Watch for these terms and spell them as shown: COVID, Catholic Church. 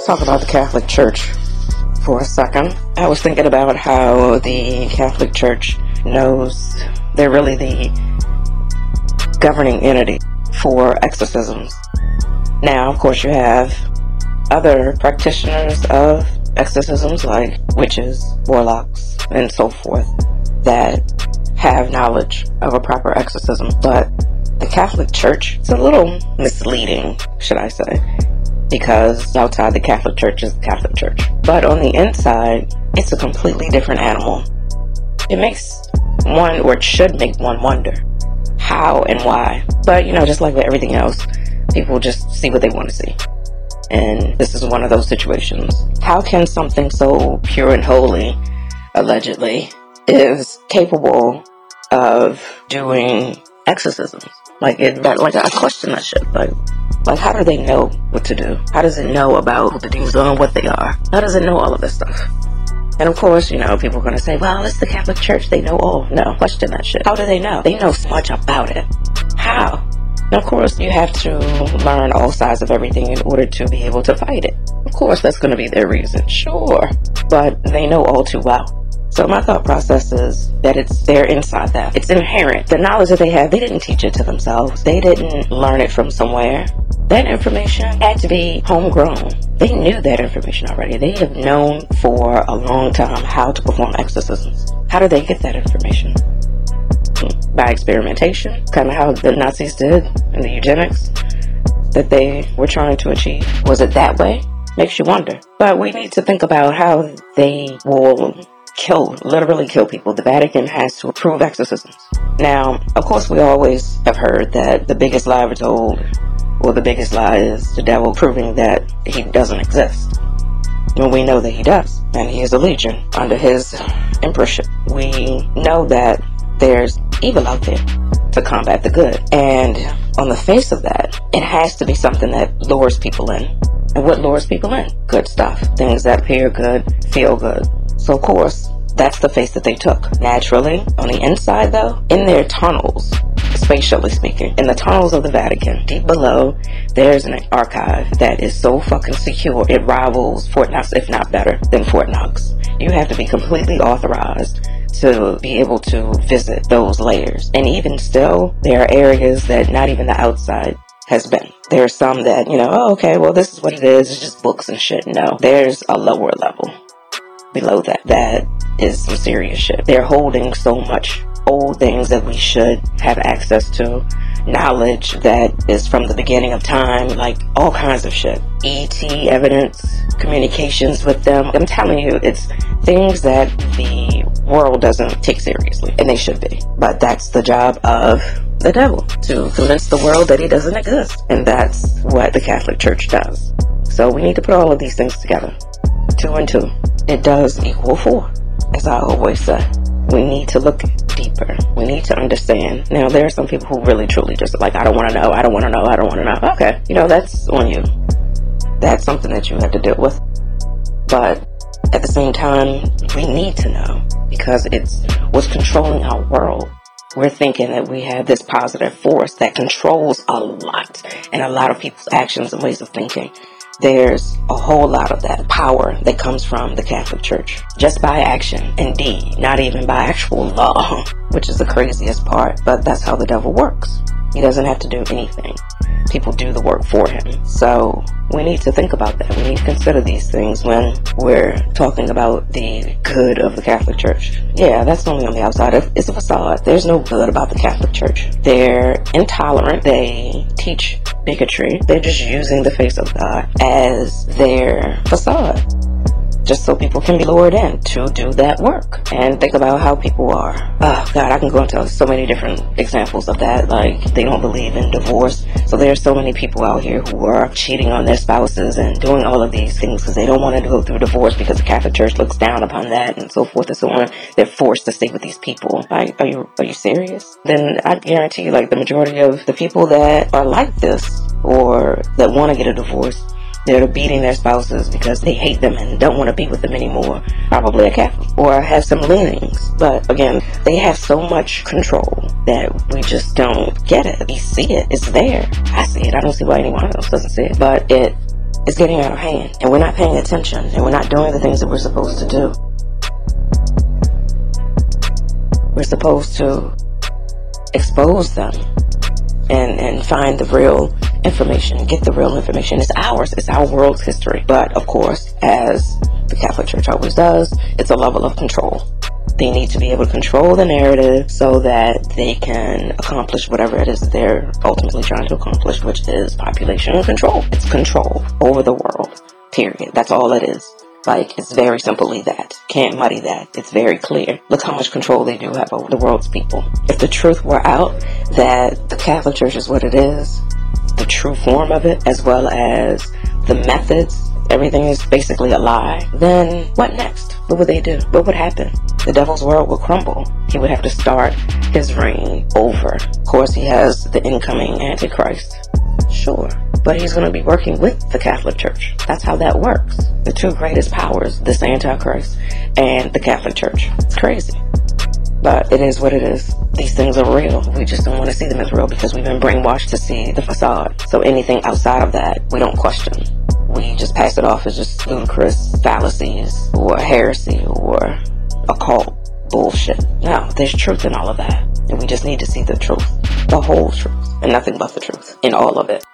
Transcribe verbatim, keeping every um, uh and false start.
Let's talk about the Catholic Church for a second. I was thinking about how the Catholic Church knows they're really the governing entity for exorcisms. Now, of course, you have other practitioners of exorcisms like witches, warlocks, and so forth that have knowledge of a proper exorcism, but the Catholic Church is a little misleading, should I say, because outside the Catholic Church is the Catholic Church. But on the inside, it's a completely different animal. It makes one, or it should make one, wonder how and why. But, you know, just like with everything else, people just see what they want to see. And this is one of those situations. How can something so pure and holy, allegedly, is capable of doing exorcisms? Like, it, like I question that shit. Like, like, how do they know what to do? How does it know about who the demons are and what they are? How does it know all of this stuff? And of course, you know, people are going to say, well, it's the Catholic Church. They know all. No, question that shit. How do they know? They know so much about it. How? And of course, you have to learn all sides of everything in order to be able to fight it. Of course, that's going to be their reason. Sure. But they know all too well. So my thought process is that it's there inside that. It's inherent. The knowledge that they have, they didn't teach it to themselves. They didn't learn it from somewhere. That information had to be homegrown. They knew that information already. They have known for a long time how to perform exorcisms. How do they get that information? By experimentation, kind of how the Nazis did and the eugenics that they were trying to achieve. Was it that way? Makes you wonder. But we need to think about how they will kill, literally kill people. The Vatican has to approve exorcisms. Now, of course, we always have heard that the biggest lie we're told, or the biggest lie is the devil proving that he doesn't exist. When we know that he does, and he is a legion under his emperorship. We know that there's evil out there to combat the good. And on the face of that, it has to be something that lures people in. And what lures people in? Good stuff. Things that appear good, feel good. So of course, that's the face that they took. Naturally, on the inside though, in their tunnels, spatially speaking, in the tunnels of the Vatican, deep below, there's an archive that is so fucking secure, it rivals Fort Knox, if not better than Fort Knox. You have to be completely authorized to be able to visit those layers. And even still, there are areas that not even the outside has been. There are some that, you know, oh, okay, well, this is what it is. It's just books and shit. No, there's a lower level below that. That is some serious shit. They're holding so much old things that we should have access to, knowledge that is from the beginning of time, like all kinds of shit. E T evidence, communications with them. I'm telling you, it's things that the world doesn't take seriously, and they should be. But that's the job of the devil, to convince the world that he doesn't exist. And that's what the Catholic Church does. So we need to put all of these things together. Two and two. It does equal four, as I always say. We need to look deeper. We need to understand. Now, there are some people who really, truly just like, I don't want to know, I don't want to know, I don't want to know. Okay, you know, that's on you. That's something that you have to deal with. But at the same time, we need to know, because it's what's controlling our world. We're thinking that we have this positive force that controls a lot, and a lot of people's actions and ways of thinking. There's a whole lot of that power that comes from the Catholic Church. Just by action, indeed, not even by actual law, which is the craziest part, but that's how the devil works. He doesn't have to do anything. People do the work for him. So we need to think about that. We need to consider these things when we're talking about the good of the Catholic Church. Yeah, that's only on the outside. It's a facade. There's no good about the Catholic Church. They're intolerant. They teach bigotry. They're just using the face of God as their facade, just so people can be lured in to do that work. And think about how people are. Oh God, I can go into so many different examples of that. Like, they don't believe in divorce. So there are so many people out here who are cheating on their spouses and doing all of these things because they don't want to go through divorce, because the Catholic Church looks down upon that and so forth and so on. They're forced to stay with these people. Like, are you are you serious? Then I guarantee you, like, the majority of the people that are like this, or that want to get a divorce, they're beating their spouses because they hate them and don't want to be with them anymore. Probably a Catholic, or have some leanings. But again, they have so much control that we just don't get it. We see it. It's there. I see it. I don't see why anyone else doesn't see it. But it it's getting out of hand, and we're not paying attention, and we're not doing the things that we're supposed to do. We're supposed to expose them and, and find the real information, get the real information. It's ours, it's our world's history. But of course, as the Catholic Church always does, it's a level of control. They need to be able to control the narrative so that they can accomplish whatever it is that they're ultimately trying to accomplish, which is population control. It's control over the world, period. That's all it is. Like, it's very simply that. Can't muddy that. It's very clear. Look how much control they do have over the world's people. If the truth were out that the Catholic Church is what it is, the true form of it, as well as the methods, everything is basically a lie, then what next? What would they do? What would happen? The devil's world would crumble. He would have to start his reign over. Of course, he has the incoming Antichrist. Sure. But he's going to be working with the Catholic Church. That's how that works. The two greatest powers, this Antichrist and the Catholic Church. It's crazy. But it is what it is. These things are real. We just don't want to see them as real because we've been brainwashed to see the facade. So anything outside of that, we don't question. We just pass it off as just ludicrous fallacies or heresy or occult bullshit. No, there's truth in all of that. And we just need to see the truth. The whole truth. And nothing but the truth in all of it.